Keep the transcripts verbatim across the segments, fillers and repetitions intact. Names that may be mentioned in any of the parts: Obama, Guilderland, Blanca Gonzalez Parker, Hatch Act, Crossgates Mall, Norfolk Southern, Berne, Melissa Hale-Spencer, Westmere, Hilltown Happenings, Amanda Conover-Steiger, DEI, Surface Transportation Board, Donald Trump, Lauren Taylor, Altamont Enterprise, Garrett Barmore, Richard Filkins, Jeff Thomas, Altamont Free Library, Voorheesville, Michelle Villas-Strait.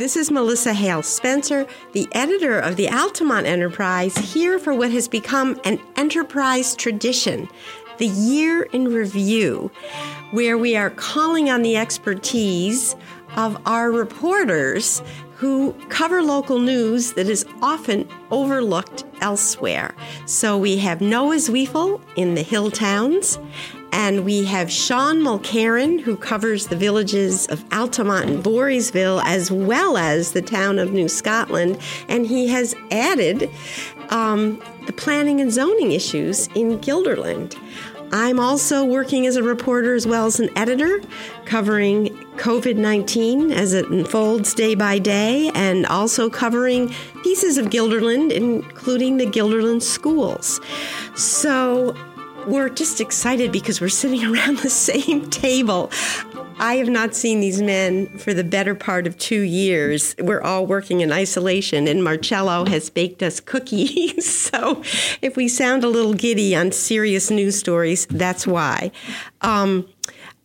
This is Melissa Hale-Spencer, the editor of the Altamont Enterprise, here for what has become an enterprise tradition, the Year in Review, where we are calling on the expertise of our reporters who cover local news that is often overlooked elsewhere. So we have Noah Zweifel in the Hilltowns, and we have Sean Mulcairn, who covers the villages of Altamont and Voorheesville, as well as the town of New Scotland, and he has added um, the planning and zoning issues in Guilderland. I'm also working as a reporter as well as an editor, covering covid nineteen as it unfolds day by day, and also covering pieces of Guilderland, including the Guilderland schools. So we're just excited because we're sitting around the same table. I have not seen these men for the better part of two years. We're all working in isolation, and Marcello has baked us cookies. So if we sound a little giddy on serious news stories, that's why. Um,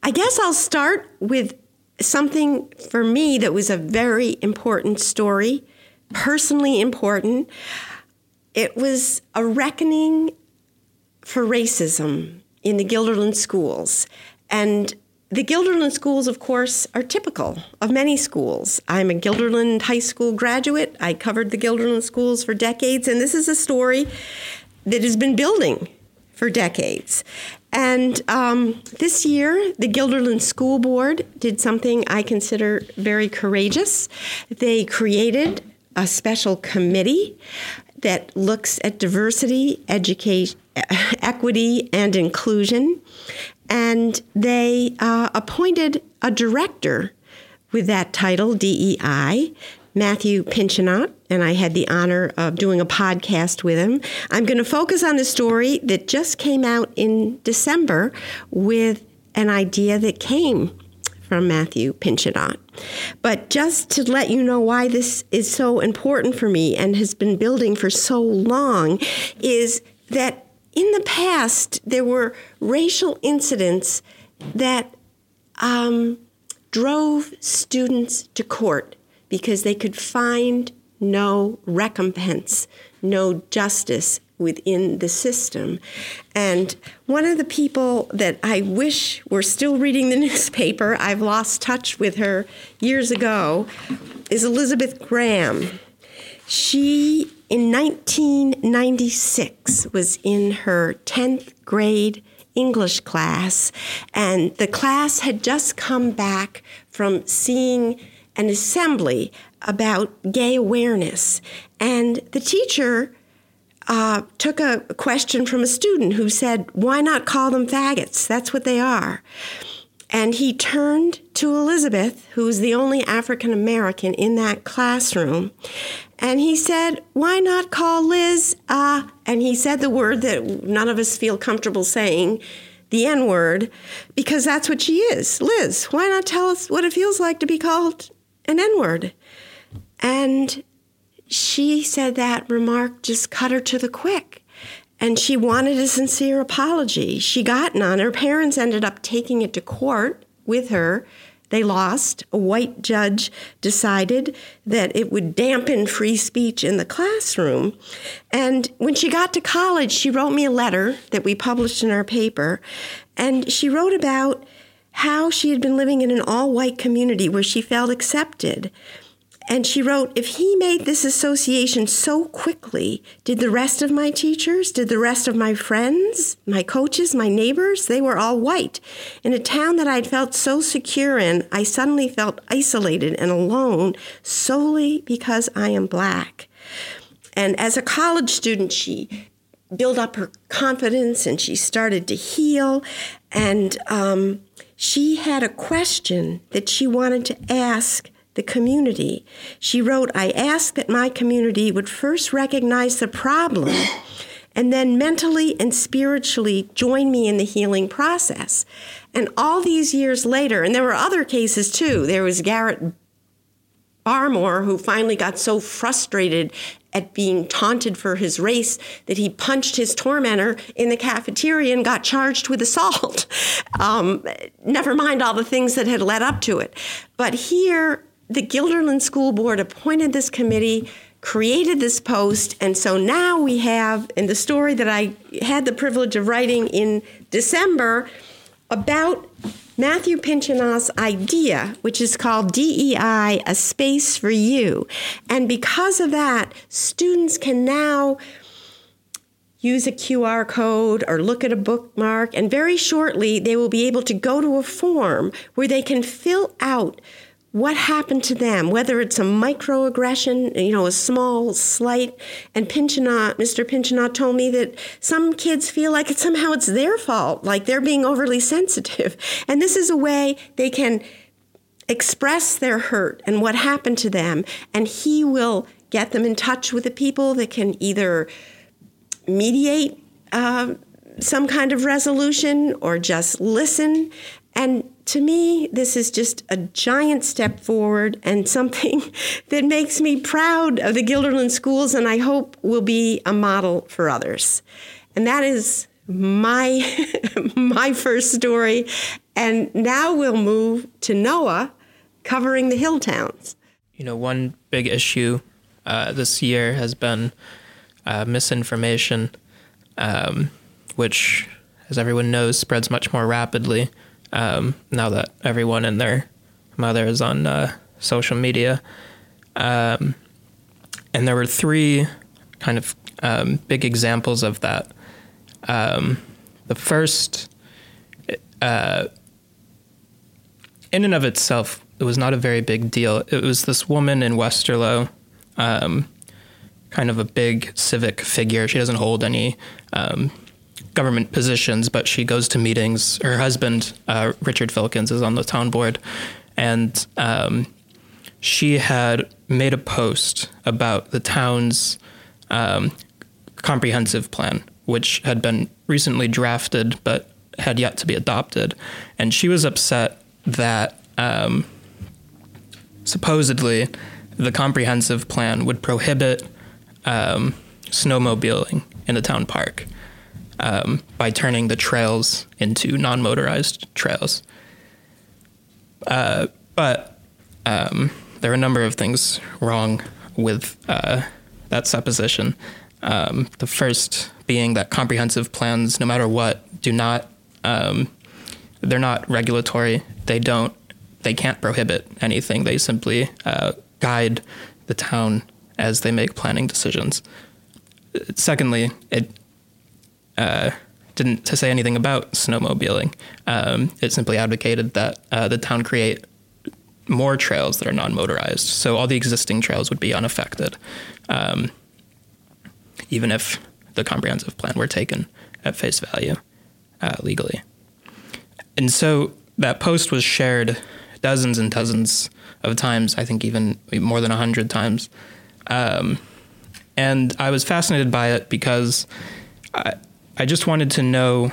I guess I'll start with something for me that was a very important story, personally important. It was a reckoning for racism in the Guilderland schools. And the Guilderland schools, of course, are typical of many schools. I'm a Guilderland High School graduate. I covered the Guilderland schools for decades, and this is a story that has been building for decades. And um, this year, the Guilderland School Board did something I consider very courageous. They created a special committee that looks at diversity, education, equity, and inclusion. And they uh, appointed a director with that title, D E I, Matthew Pinchinat, and I had the honor of doing a podcast with him. I'm going to focus on the story that just came out in December with an idea that came from Matthew Pinchinat. But just to let you know why this is so important for me and has been building for so long is that in the past, there were racial incidents that um, drove students to court because they could find no recompense, no justice within the system. And one of the people that I wish were still reading the newspaper, I've lost touch with her years ago, is Elizabeth Graham. She, in nineteen ninety-six, was in her tenth grade English class, and the class had just come back from seeing an assembly about gay awareness. And the teacher uh, took a question from a student who said, "Why not call them faggots? That's what they are." And he turned to Elizabeth, who was the only African-American in that classroom, and he said, "Why not call Liz?" Uh, and he said the word that none of us feel comfortable saying, the N-word, because that's what she is. Liz, why not tell us what it feels like to be called an N-word? And she said that remark just cut her to the quick. And she wanted a sincere apology. She got none. Her parents ended up taking it to court with her. They lost. A white judge decided that it would dampen free speech in the classroom. And when she got to college, she wrote me a letter that we published in our paper. And she wrote about how she had been living in an all-white community where she felt accepted. And she wrote, "If he made this association so quickly, did the rest of my teachers, did the rest of my friends, my coaches, my neighbors? They were all white. In a town that I'd felt so secure in, I suddenly felt isolated and alone solely because I am black." And as a college student, she built up her confidence and she started to heal. And um, she had a question that she wanted to ask the community. She wrote, "I asked that my community would first recognize the problem and then mentally and spiritually join me in the healing process." And all these years later, and there were other cases too, there was Garrett Barmore, who finally got so frustrated at being taunted for his race that he punched his tormentor in the cafeteria and got charged with assault. Um, never mind all the things that had led up to it. But here, the Guilderland School Board appointed this committee, created this post, and so now we have, in the story that I had the privilege of writing in December, about Matthew Pinchinat's idea, which is called D E I, A Space for You. And because of that, students can now use a Q R code or look at a bookmark, and very shortly they will be able to go to a form where they can fill out what happened to them, whether it's a microaggression, you know, a small slight. And Pinchinat, Mister Pinchinat told me that some kids feel like it's somehow it's their fault, like they're being overly sensitive. And this is a way they can express their hurt and what happened to them. And he will get them in touch with the people that can either mediate uh, some kind of resolution or just listen. And to me, this is just a giant step forward and something that makes me proud of the Guilderland schools and I hope will be a model for others. And that is my my first story. And now we'll move to Noah covering the Hilltowns. You know, one big issue uh, this year has been uh, misinformation, um, which, as everyone knows, spreads much more rapidly. Um, now that everyone and their mother is on uh, social media. Um, and there were three kind of um, big examples of that. Um, the first, uh, in and of itself, it was not a very big deal. It was this woman in Westerlo, um, kind of a big civic figure. She doesn't hold any Um, government positions, but she goes to meetings. Her husband, uh, Richard Filkins, is on the town board. And um, she had made a post about the town's um, comprehensive plan, which had been recently drafted, but had yet to be adopted. And she was upset that um, supposedly the comprehensive plan would prohibit um, snowmobiling in the town park. Um, by turning the trails into non-motorized trails. Uh, but um, there are a number of things wrong with uh, that supposition. Um, the first being that comprehensive plans, no matter what, do not, um, they're not regulatory. They don't, they can't prohibit anything. They simply uh, guide the town as they make planning decisions. Secondly, it Uh, didn't to say anything about snowmobiling. Um, it simply advocated that uh, the town create more trails that are non-motorized, so all the existing trails would be unaffected, um, even if the comprehensive plan were taken at face value uh, legally. And so that post was shared dozens and dozens of times, I think even more than one hundred times. Um, and I was fascinated by it because I, I just wanted to know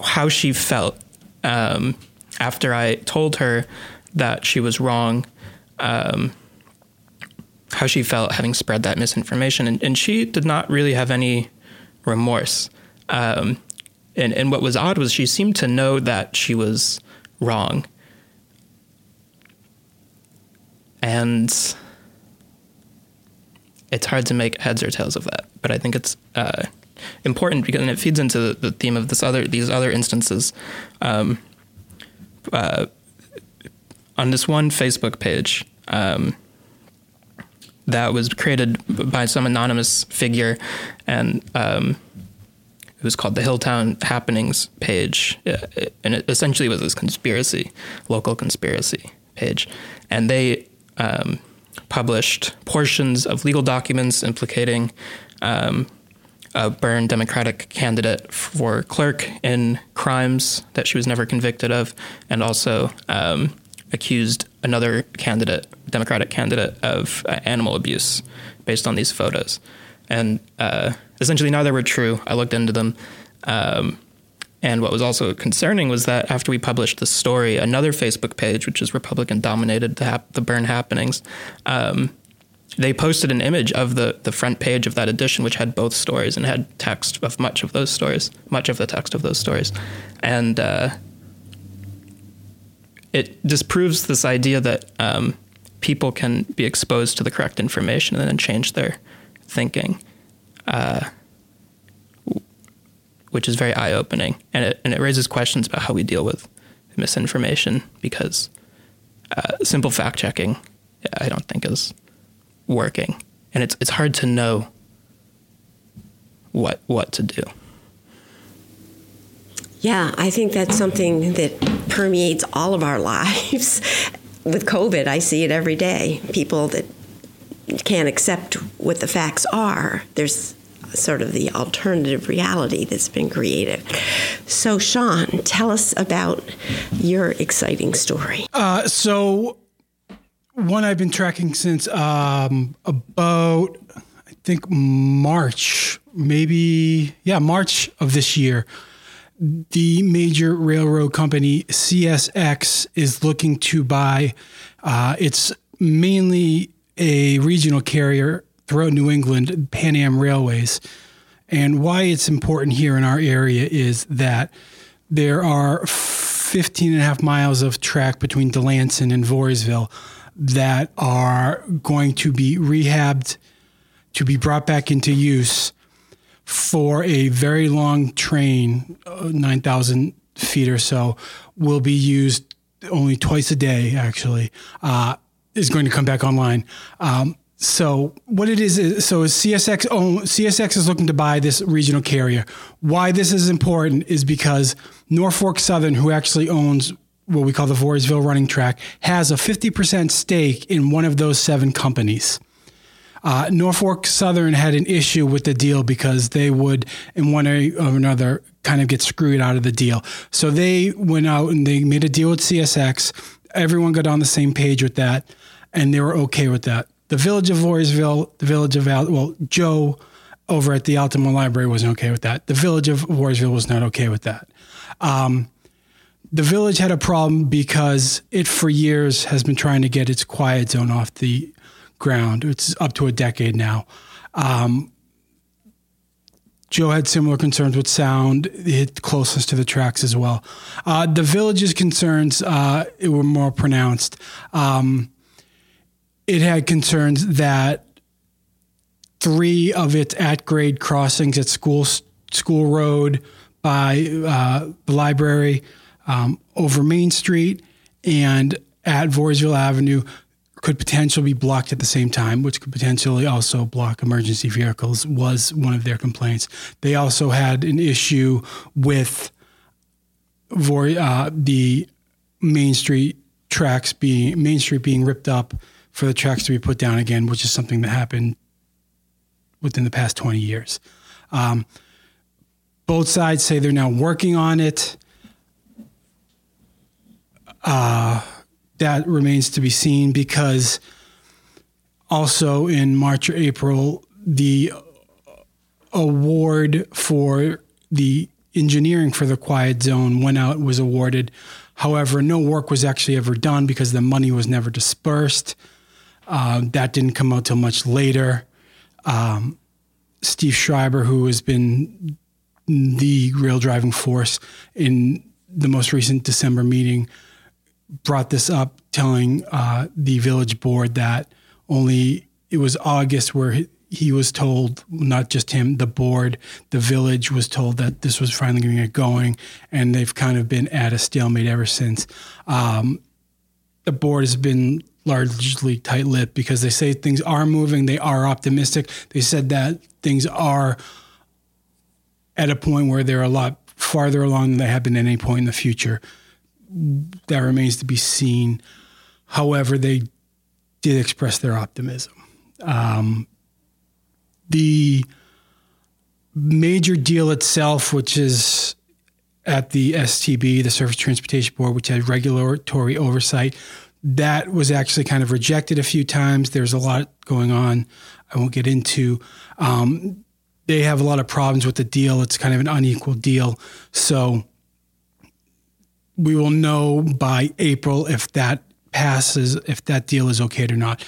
how she felt um, after I told her that she was wrong, um, how she felt having spread that misinformation. And, and she did not really have any remorse. Um, and, and what was odd was she seemed to know that she was wrong. And it's hard to make heads or tails of that. But I think it's uh, important because and it feeds into the, the theme of this other these other instances. Um, uh, on this one Facebook page um, that was created by some anonymous figure, and um, it was called the Hilltown Happenings page, and it essentially was this conspiracy, local conspiracy page, and they um, published portions of legal documents implicating Um, a Berne Democratic candidate for clerk in crimes that she was never convicted of, and also um, accused another candidate, Democratic candidate, of uh, animal abuse based on these photos. And uh, essentially neither were true. I looked into them. Um, and what was also concerning was that after we published the story, another Facebook page, which is Republican-dominated, the, hap- the Berne Happenings, um, they posted an image of the, the front page of that edition, which had both stories and had text of much of those stories, much of the text of those stories. And uh, it disproves this idea that um, people can be exposed to the correct information and then change their thinking, uh, which is very eye-opening. And it, and it raises questions about how we deal with misinformation, because uh, simple fact-checking, I don't think, is working. And it's it's hard to know what what to do. Yeah, I think that's something that permeates all of our lives. With COVID, I see it every day. People that can't accept what the facts are. There's sort of the alternative reality that's been created. So, Sean, tell us about your exciting story. Uh, so, one I've been tracking since um, about, I think, March, maybe, yeah, March of this year. The major railroad company, C S X, is looking to buy, uh, it's mainly a regional carrier throughout New England, Pan Am Railways. And why it's important here in our area is that there are fifteen and a half miles of track between Delanson and Voorheesville that are going to be rehabbed to be brought back into use for a very long train, nine thousand feet or so, will be used only twice a day, actually, uh, is going to come back online. Um, so what it is, is so is C S X, own, C S X is looking to buy this regional carrier. Why this is important is because Norfolk Southern, who actually owns what we call the Voorheesville running track, has a fifty percent stake in one of those seven companies. Uh, Norfolk Southern had an issue with the deal because they would, in one way or another, kind of get screwed out of the deal. So they went out and they made a deal with C S X. Everyone got on the same page with that, and they were okay with that. The village of Voorheesville, the village of, Al- well, Joe over at the Altamont Library wasn't okay with that. The village of Voorheesville was not okay with that. Um, the village had a problem because it, for years, has been trying to get its quiet zone off the ground. It's up to a decade now. Um, Joe had similar concerns with sound, it closeness to the tracks as well. Uh, the village's concerns uh, it were more pronounced. Um, it had concerns that three of its at-grade crossings at school school road by uh, the library, um, over Main Street, and at Voorheesville Avenue could potentially be blocked at the same time, which could potentially also block emergency vehicles, was one of their complaints. They also had an issue with uh, the Main Street tracks being Main Street being ripped up for the tracks to be put down again, which is something that happened within the past twenty years. Um, both sides say they're now working on it. Uh, That remains to be seen, because also in March or April, the award for the engineering for the quiet zone went out, was awarded. However, no work was actually ever done because the money was never dispersed. Uh, that didn't come out till much later. Um, Steve Schreiber, who has been the real driving force in the most recent December meeting, brought this up, telling uh, the village board that only it was August where he, he was told, not just him, the board, the village was told that this was finally going to get going, and they've kind of been at a stalemate ever since. Um, the board has been largely tight-lipped because they say things are moving, they are optimistic. They said that things are at a point where they're a lot farther along than they have been at any point in the future. That remains to be seen. However, they did express their optimism. Um, the major deal itself, which is at the S T B, the Surface Transportation Board, which had regulatory oversight, that was actually kind of rejected a few times. There's a lot going on I won't get into. Um, they have a lot of problems with the deal. It's kind of an unequal deal. So we will know by April if that passes, if that deal is okayed or not.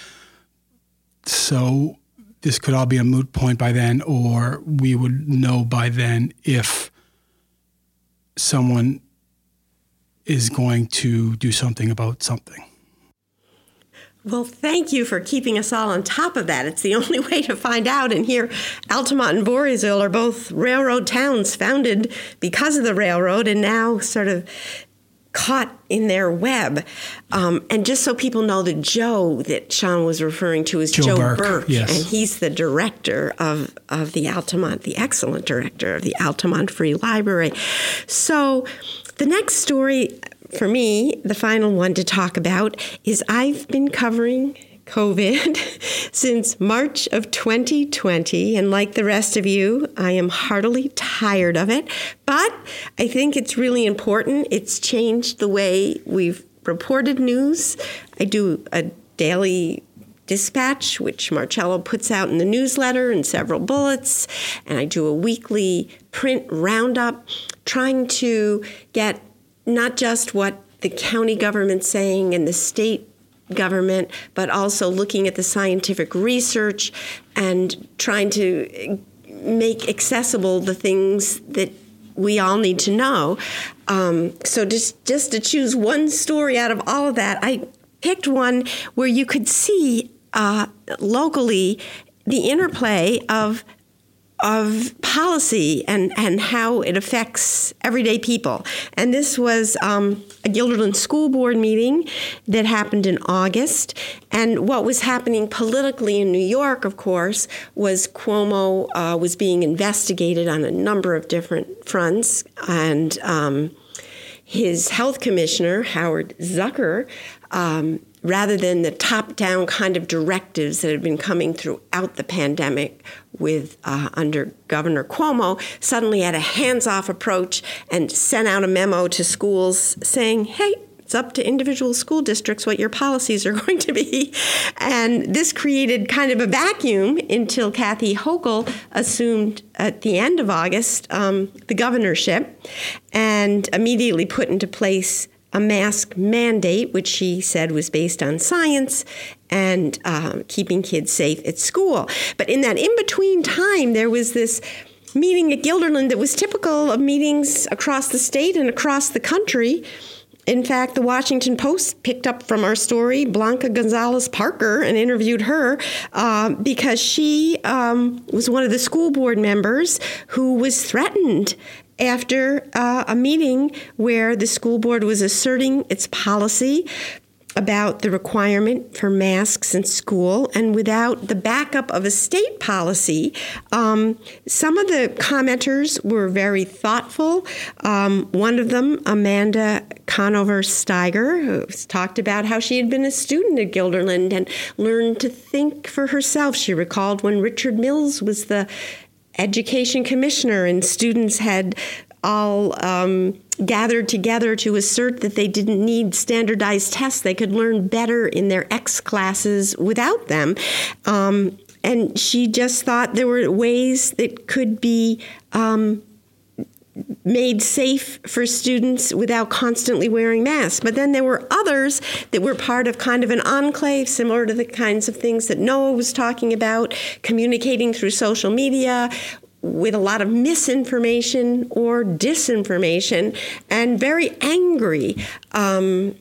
So this could all be a moot point by then, or we would know by then if someone is going to do something about something. Well, thank you for keeping us all on top of that. It's the only way to find out. And here, Altamont and Voorheesville are both railroad towns founded because of the railroad and now sort of caught in their web. Um, and just so people know, the Joe that Sean was referring to is Joe, Joe Burke. Burke yes. And he's the director of, of the Altamont, the excellent director of the Altamont Free Library. So the next story... for me, the final one to talk about is I've been covering COVID since March of twenty twenty. And like the rest of you, I am heartily tired of it. But I think it's really important. It's changed the way we've reported news. I do a daily dispatch, which Marcello puts out in the newsletter in several bullets. And I do a weekly print roundup trying to get not just what the county government's saying and the state government, but also looking at the scientific research and trying to make accessible the things that we all need to know. Um, so just, just to choose one story out of all of that, I picked one where you could see uh, locally the interplay of of policy and, and how it affects everyday people. And this was um, a Guilderland school board meeting that happened in August. And what was happening politically in New York, of course, was Cuomo uh, was being investigated on a number of different fronts. And um, his health commissioner, Howard Zucker, um, rather than the top-down kind of directives that had been coming throughout the pandemic with uh, under Governor Cuomo, suddenly had a hands-off approach and sent out a memo to schools saying, hey, it's up to individual school districts what your policies are going to be. And this created kind of a vacuum until Kathy Hochul assumed at the end of August um, the governorship and immediately put into place a mask mandate, which she said was based on science and um, keeping kids safe at school. But in that in-between time, there was this meeting at Guilderland that was typical of meetings across the state and across the country. In fact, the Washington Post picked up from our story Blanca Gonzalez Parker and interviewed her uh, because she um, was one of the school board members who was threatened after uh, a meeting where the school board was asserting its policy about the requirement for masks in school, and without the backup of a state policy. Um, some of the commenters were very thoughtful. Um, one of them, Amanda Conover-Steiger, who's talked about how she had been a student at Guilderland and learned to think for herself. She recalled when Richard Mills was the education commissioner and students had all um, gathered together to assert that they didn't need standardized tests. They could learn better in their X classes without them. Um, and she just thought there were ways that could be um, made safe for students without constantly wearing masks. But then there were others that were part of kind of an enclave, similar to the kinds of things that Noah was talking about, communicating through social media with a lot of misinformation or disinformation, and very angry. Um,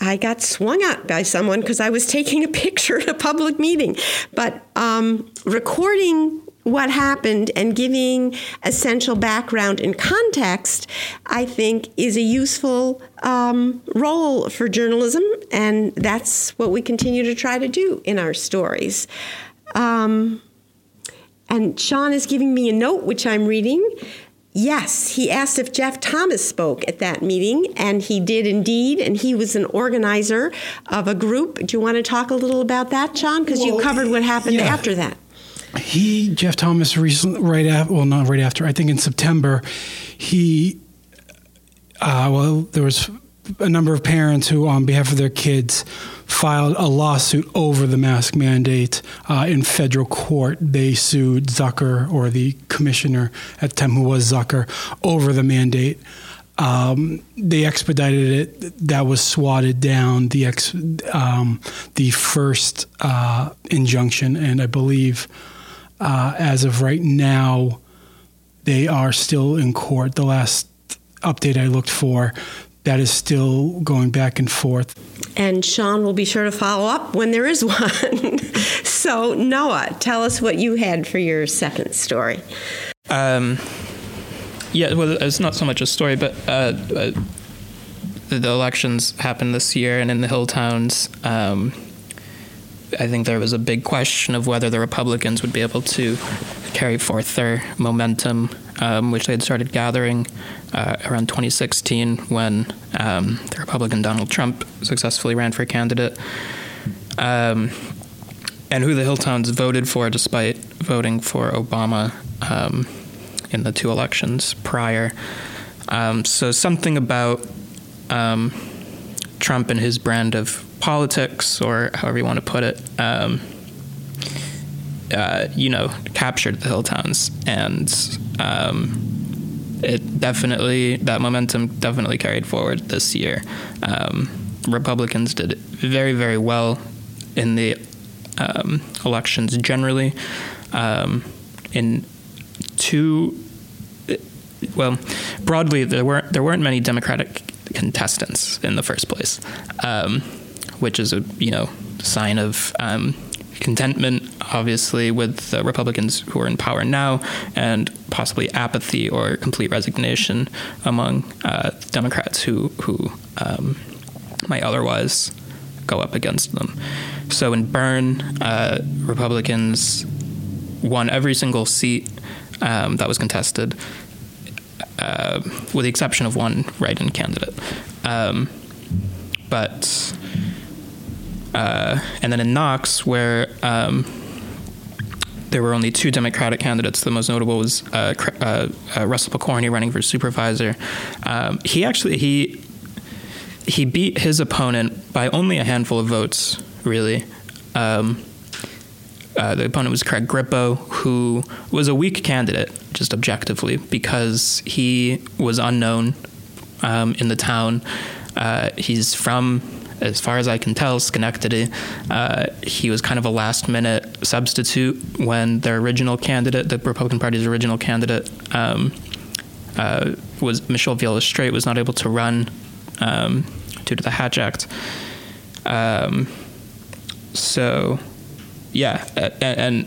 I got swung at by someone because I was taking a picture at a public meeting. But um, recording what happened and giving essential background and context, I think, is a useful um, role for journalism, and that's what we continue to try to do in our stories. Um, and Sean is giving me a note, which I'm reading. Yes, he asked if Jeff Thomas spoke at that meeting, and he did indeed, and he was an organizer of a group. Do you want to talk a little about that, Sean? Because well, you covered what happened yeah. after that. He, Jeff Thomas, recently, right after, well, not right after, I think in September, he, uh, well, there was a number of parents who, on behalf of their kids, filed a lawsuit over the mask mandate uh, in federal court. They sued Zucker, or the commissioner at the time who was Zucker, over the mandate. Um, they expedited it. That was swatted down, the, ex, um, the first uh, injunction, and I believe... Uh, as of right now, they are still in court. The last update I looked for, that is still going back and forth. And Sean will be sure to follow up when there is one. So, Noah, tell us what you had for your second story. Um, yeah, well, it's not so much a story, but uh, uh, the elections happened this year, and in the Hill Towns, um, I think there was a big question of whether the Republicans would be able to carry forth their momentum, um, which they had started gathering uh, around twenty sixteen when um, the Republican Donald Trump successfully ran for candidate. Um, and who the Hilltowns voted for, despite voting for Obama um, in the two elections prior. Um, so something about um, Trump and his brand of politics, or however you want to put it, um, uh, you know, captured the Hilltowns. And um, it definitely, that momentum definitely carried forward this year. Um, Republicans did very, very well in the Um, elections generally. Um, in two, well, broadly, there weren't there weren't many Democratic contestants in the first place, um, which is a you know sign of um, contentment, obviously, with the Republicans who are in power now, and possibly apathy or complete resignation among uh, Democrats who who um, might otherwise go up against them. So in Berne, uh, Republicans won every single seat um, that was contested, uh, with the exception of one write-in candidate. Um, but uh, and then in Knox, where um, there were only two Democratic candidates, the most notable was uh, uh, uh, Russell Pecorini running for supervisor. Um, he actually he he beat his opponent by only a handful of votes. Really, um, uh, the opponent was Craig Grippo, who was a weak candidate, just objectively, because he was unknown um, in the town. Uh, he's from, as far as I can tell, Schenectady. Uh, he was kind of a last-minute substitute when their original candidate, the Republican Party's original candidate, um, uh, was Michelle Villas-Strait, was not able to run um, due to the Hatch Act. Um, So, yeah, and, and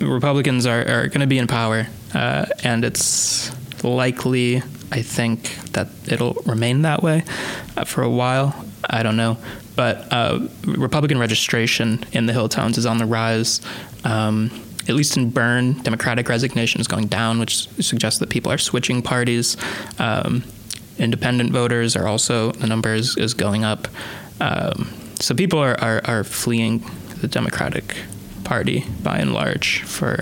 Republicans are, are going to be in power, uh, and it's likely, I think, that it'll remain that way uh, for a while. I don't know. But uh, Republican registration in the Hilltowns is on the rise. Um, at least in Berne, Democratic resignation is going down, which suggests that people are switching parties. Um, independent voters are also, the number is, is going up. Um So people are, are, are fleeing the Democratic Party, by and large, for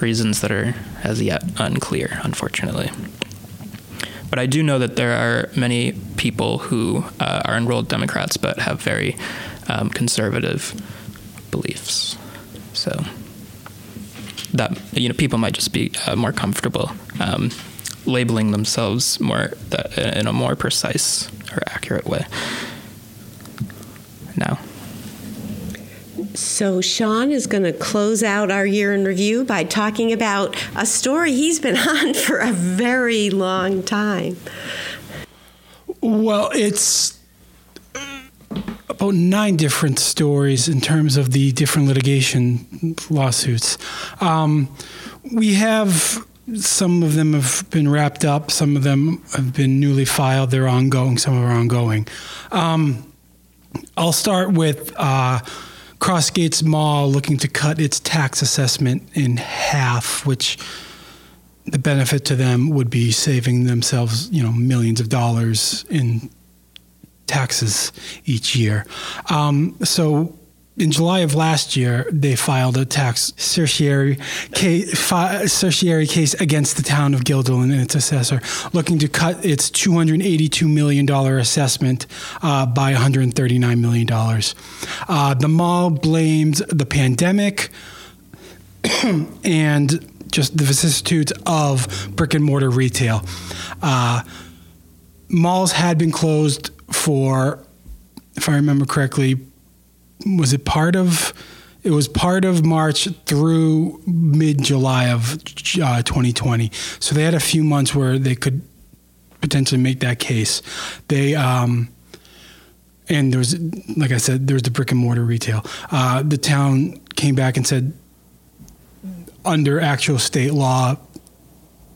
reasons that are as yet unclear, unfortunately. But I do know that there are many people who uh, are enrolled Democrats but have very um, conservative beliefs. So that, you know, people might just be uh, more comfortable um, labeling themselves more th- in a more precise or accurate way. Now. So Sean is going to close out our year in review by talking about a story he's been on for a very long time. Well, it's about nine different stories in terms of the different litigation lawsuits. Um, we have some of them have been wrapped up. Some of them have been newly filed. They're ongoing. Some are ongoing. Um, I'll start with uh, Crossgates Mall looking to cut its tax assessment in half, which the benefit to them would be saving themselves, you know, millions of dollars in taxes each year. Um, so in July of last year, they filed a tax certiorari case, fi- certiorari case against the town of Guilderland and its assessor, looking to cut its two hundred eighty-two million dollars assessment uh, by one hundred thirty-nine million dollars. Uh, the mall blamed the pandemic and just the vicissitudes of brick and mortar retail. Uh, malls had been closed for, if I remember correctly, was it part of, it was part of March through mid-July of uh, twenty twenty. So they had a few months where they could potentially make that case. They, um, and there was, like I said, there was the brick and mortar retail. Uh, the town came back and said, under actual state law,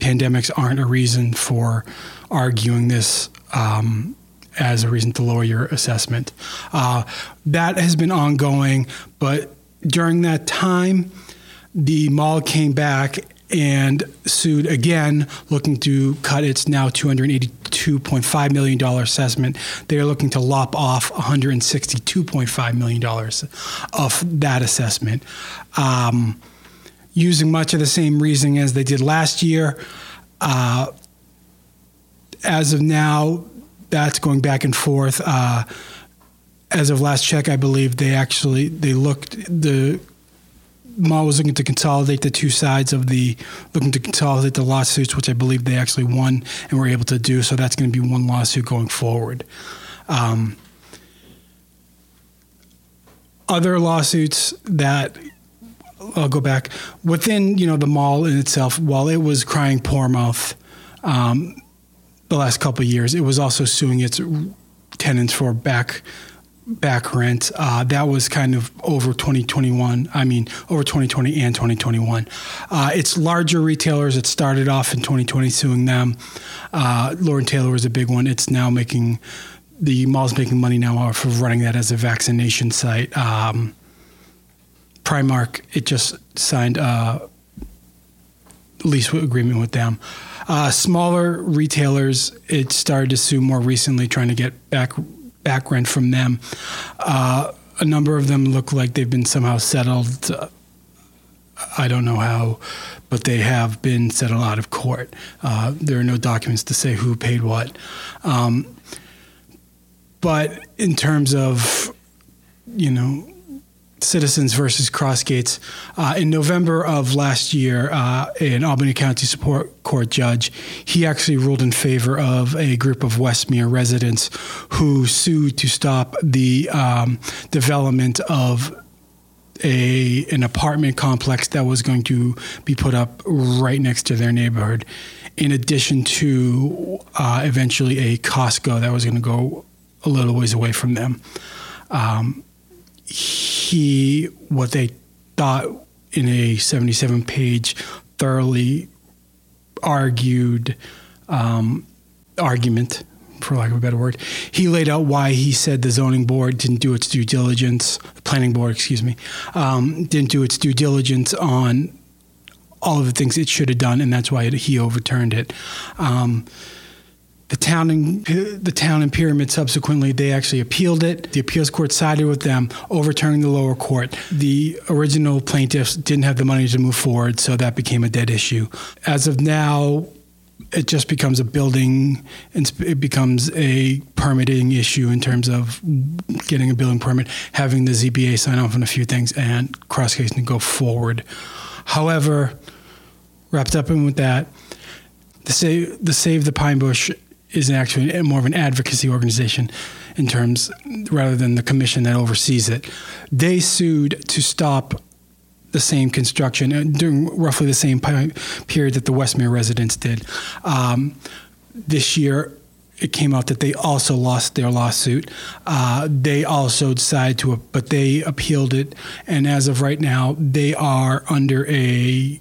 pandemics aren't a reason for arguing this um, as a reason to lower your assessment. Uh, that has been ongoing, but during that time, the mall came back and sued again, looking to cut its now two hundred eighty-two point five million dollars assessment. They are looking to lop off one hundred sixty-two point five million dollars of that assessment. Um, using much of the same reasoning as they did last year, uh, as of now, that's going back and forth. Uh, as of last check, I believe they actually, they looked, the mall was looking to consolidate the two sides of the, looking to consolidate the lawsuits, which I believe they actually won and were able to do. So that's going to be one lawsuit going forward. Um, other lawsuits that, I'll go back, within, you know, the mall in itself, while it was crying poor mouth um, the last couple of years, it was also suing its tenants for back back rent. Uh, that was kind of over twenty twenty-one. I mean, over twenty twenty and twenty twenty-one. Uh, its larger retailers, it started off in twenty twenty suing them. Uh, Lauren Taylor was a big one. It's now making, the mall's making money now for running that as a vaccination site. Um, Primark, it just signed a lease agreement with them. Uh, smaller retailers, it started to sue more recently, trying to get back back rent from them. Uh, a number of them look like they've been somehow settled. Uh, I don't know how, but they have been settled out of court. Uh, there are no documents to say who paid what. Um, but in terms of, you know, Citizens versus Crossgates. Uh, in November of last year, uh, an Albany County Supreme Court judge, he actually ruled in favor of a group of Westmere residents who sued to stop the um, development of a an apartment complex that was going to be put up right next to their neighborhood, in addition to uh, eventually a Costco that was going to go a little ways away from them. Um, He, what they thought in a seventy-seven page, thoroughly argued um, argument, for lack of a better word, he laid out why he said the zoning board didn't do its due diligence, planning board, excuse me, um, didn't do its due diligence on all of the things it should have done, and that's why it, he overturned it. Um, The town and the town and Pyramid subsequently, they actually appealed it. The appeals court sided with them, overturning the lower court. The original plaintiffs didn't have the money to move forward, so that became a dead issue. As of now, it just becomes a building, and it becomes a permitting issue in terms of getting a building permit, having the Z B A sign off on a few things, and Crossgates can go forward. However, wrapped up in with that, the Save the, Save the Pine Bush is actually more of an advocacy organization in terms, rather than the commission that oversees it. They sued to stop the same construction during roughly the same period that the Westmere residents did. Um, this year, it came out that they also lost their lawsuit. Uh, they also decided to, but they appealed it. And as of right now, they are under a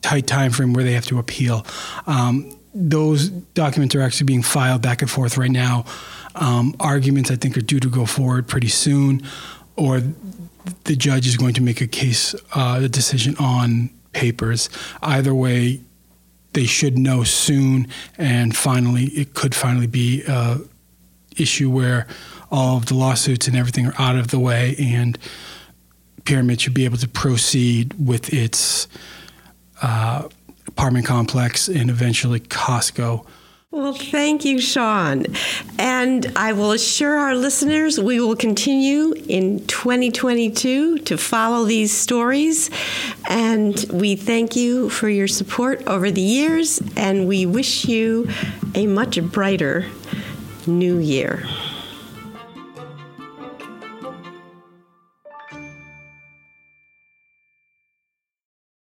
tight time frame where they have to appeal. Um, Those documents are actually being filed back and forth right now. Um, arguments, I think, are due to go forward pretty soon, or the judge is going to make a case, uh, a decision on papers. Either way, they should know soon, and finally, it could finally be an issue where all of the lawsuits and everything are out of the way, and Pyramid should be able to proceed with its Uh, apartment complex and eventually Costco. Well, thank you, Sean. And I will assure our listeners we will continue in twenty twenty-two to follow these stories. And we thank you for your support over the years, and we wish you a much brighter new year.